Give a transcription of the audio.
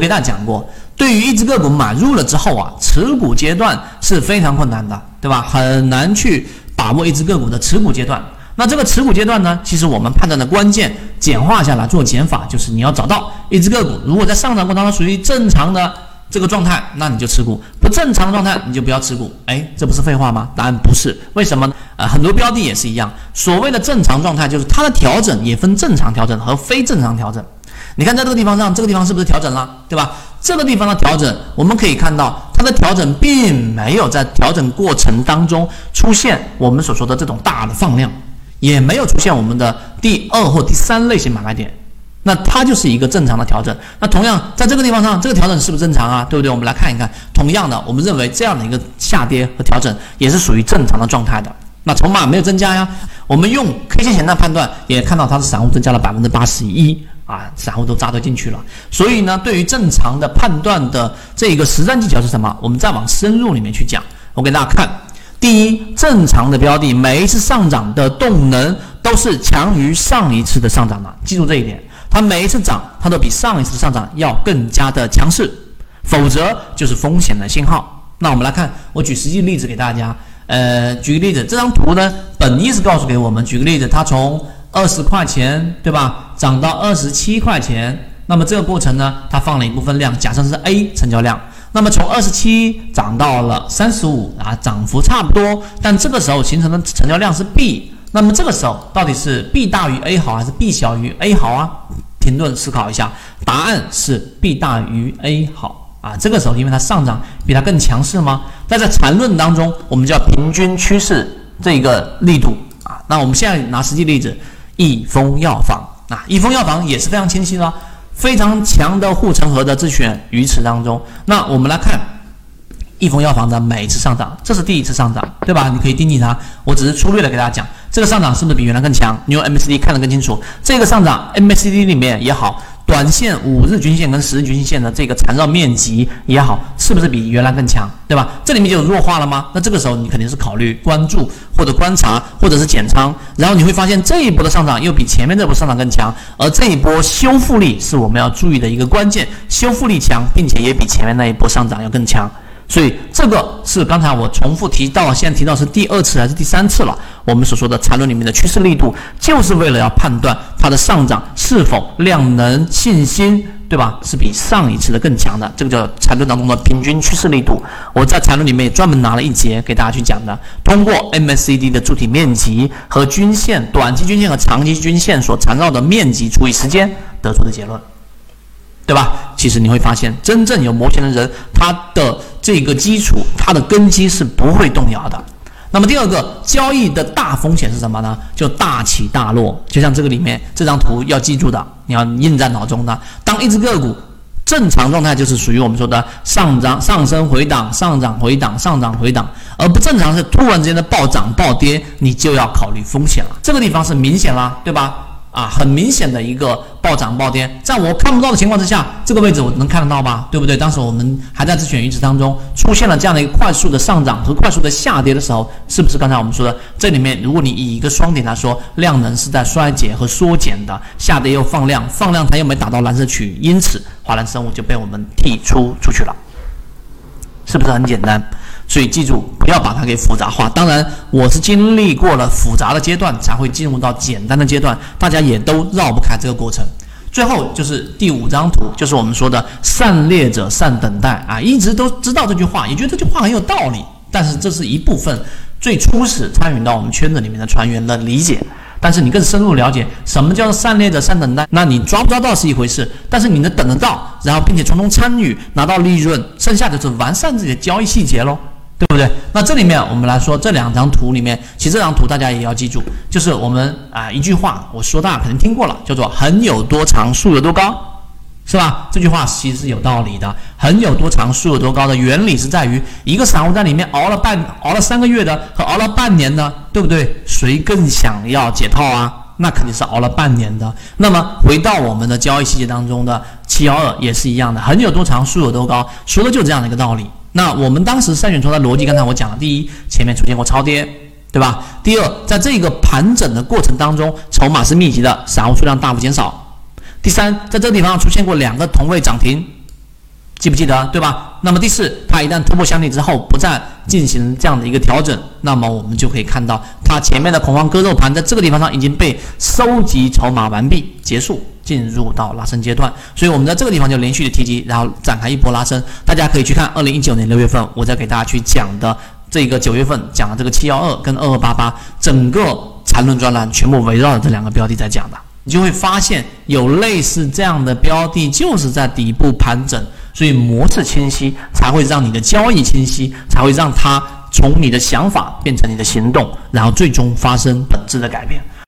给大家讲过，对于一只个股买入了之后啊，持股阶段是非常困难的，对吧？很难去把握一只个股的持股阶段。那这个持股阶段呢，其实我们判断的关键，简化下来做减法，就是你要找到一只个股，如果在上涨过程当中属于正常的这个状态，那你就持股；不正常的状态，你就不要持股。哎，这不是废话吗？答案不是。为什么呢？很多标的也是一样。所谓的正常状态，就是它的调整也分正常调整和非正常调整。你看在这个地方上，这个地方是不是调整了，对吧？这个地方的调整，我们可以看到它的调整并没有在调整过程当中出现我们所说的这种大的放量，也没有出现我们的第二或第三类型买卖点，那它就是一个正常的调整。那同样在这个地方上，这个调整是不是正常啊？对不对？我们来看一看。同样的，我们认为这样的一个下跌和调整也是属于正常的状态的。那筹码没有增加呀，我们用 K 线形态判断也看到它是散户增加了 81%。啊，散户都扎堆进去了，所以呢，对于正常的判断的这个实战技巧是什么？我们再往深入里面去讲。我给大家看，第一，正常的标的每一次上涨的动能都是强于上一次的上涨的，记住这一点，它每一次涨，它都比上一次上涨要更加的强势，否则就是风险的信号。那我们来看，我举实际例子给大家，举个例子，这张图呢，本意是告诉给我们，举个例子，它从20块钱，对吧？涨到27块钱，那么这个过程呢，它放了一部分量，假设是 A 成交量，那么从27涨到了35啊，涨幅差不多，但这个时候形成的成交量是 B， 那么这个时候到底是 B 大于 A 好还是 B 小于 A 好啊？停顿思考一下，答案是 B 大于 A 好啊。这个时候因为它上涨比它更强势吗？但在缠论当中，我们叫平均趋势这个力度啊。那我们现在拿实际例子。益丰药房啊，益丰药房也是非常清晰的，非常强的护城河的自选鱼池当中。那我们来看益丰药房的每一次上涨，这是第一次上涨，对吧？你可以盯紧它，我只是粗略的给大家讲，这个上涨是不是比原来更强？你用 MACD 看得更清楚。这个上涨 MACD 里面也好，短线5日均线跟10日均线的这个缠绕面积也好，是不是比原来更强，对吧？这里面就有弱化了吗？那这个时候你肯定是考虑关注或者观察或者是减仓，然后你会发现这一波的上涨又比前面这波上涨更强，而这一波修复力是我们要注意的一个关键，修复力强，并且也比前面那一波上涨要更强。所以这个是刚才我重复提到，现在提到是第二次还是第三次了，我们所说的缠论里面的趋势力度，就是为了要判断它的上涨是否量能信心，对吧？是比上一次的更强的，这个叫缠论当中的平均趋势力度。我在缠论里面也专门拿了一节给大家去讲的，通过 MACD 的柱体面积和均线，短期均线和长期均线所缠绕的面积除以时间得出的结论，对吧？其实你会发现，真正有模型的人，他的这个基础，他的根基是不会动摇的。那么第二个，交易的大风险是什么呢？就大起大落。就像这个里面这张图要记住的，你要印在脑中的。当一只个股正常状态就是属于我们说的上涨、上升、回档、上涨、回档、上涨、回档，而不正常是突然之间的暴涨暴跌，你就要考虑风险了。这个地方是明显了，对吧？啊，很明显的一个暴涨暴跌，在我看不到的情况之下，这个位置我能看得到吧？对不对？当时我们还在自选鱼池当中，出现了这样的一个快速的上涨和快速的下跌的时候，是不是刚才我们说的？这里面如果你以一个双点来说，量能是在衰减和缩减的，下跌又放量，放量它又没打到蓝色区域，因此华南生物就被我们剔出出去了，是不是很简单？所以记住，不要把它给复杂化。当然，我是经历过了复杂的阶段，才会进入到简单的阶段。大家也都绕不开这个过程。最后就是第5张图，就是我们说的善猎者善等待啊，一直都知道这句话，也觉得这句话很有道理。但是这是一部分最初始参与到我们圈子里面的船员的理解。但是你更深入了解什么叫做善猎者善等待，那你抓不抓到是一回事，但是你能等得到，然后并且从中参与拿到利润，剩下就是完善自己的交易细节咯，对不对？那这里面我们来说这两张图里面，其实这张图大家也要记住，就是我们一句话，我说大家可能听过了，叫做横有多长竖有多高，是吧？这句话其实是有道理的，横有多长竖有多高的原理是在于，一个散户在里面熬了3个月的和熬了半年的，对不对？谁更想要解套啊？那肯定是熬了半年的。那么回到我们的交易细节当中的712也是一样的，横有多长竖有多高，说的就这样的一个道理。那我们当时筛选出来的逻辑，刚才我讲了，第一，前面出现过超跌，对吧？第二，在这个盘整的过程当中，筹码是密集的，散户数量大幅减少。第三，在这个地方出现过2个同位涨停，记不记得，对吧？那么第四，它一旦突破箱体之后不再进行这样的一个调整，那么我们就可以看到它前面的恐慌割肉盘在这个地方上已经被收集筹码完毕，结束，进入到拉升阶段。所以我们在这个地方就连续的提及，然后展开一波拉升。大家可以去看2019年6月份我再给大家去讲的这个9月份讲的这个712跟2288，整个缠论专栏全部围绕着这两个标的在讲的，你就会发现有类似这样的标的就是在底部盘整，所以模式清晰才会让你的交易清晰，才会让它从你的想法变成你的行动，然后最终发生本质的改变。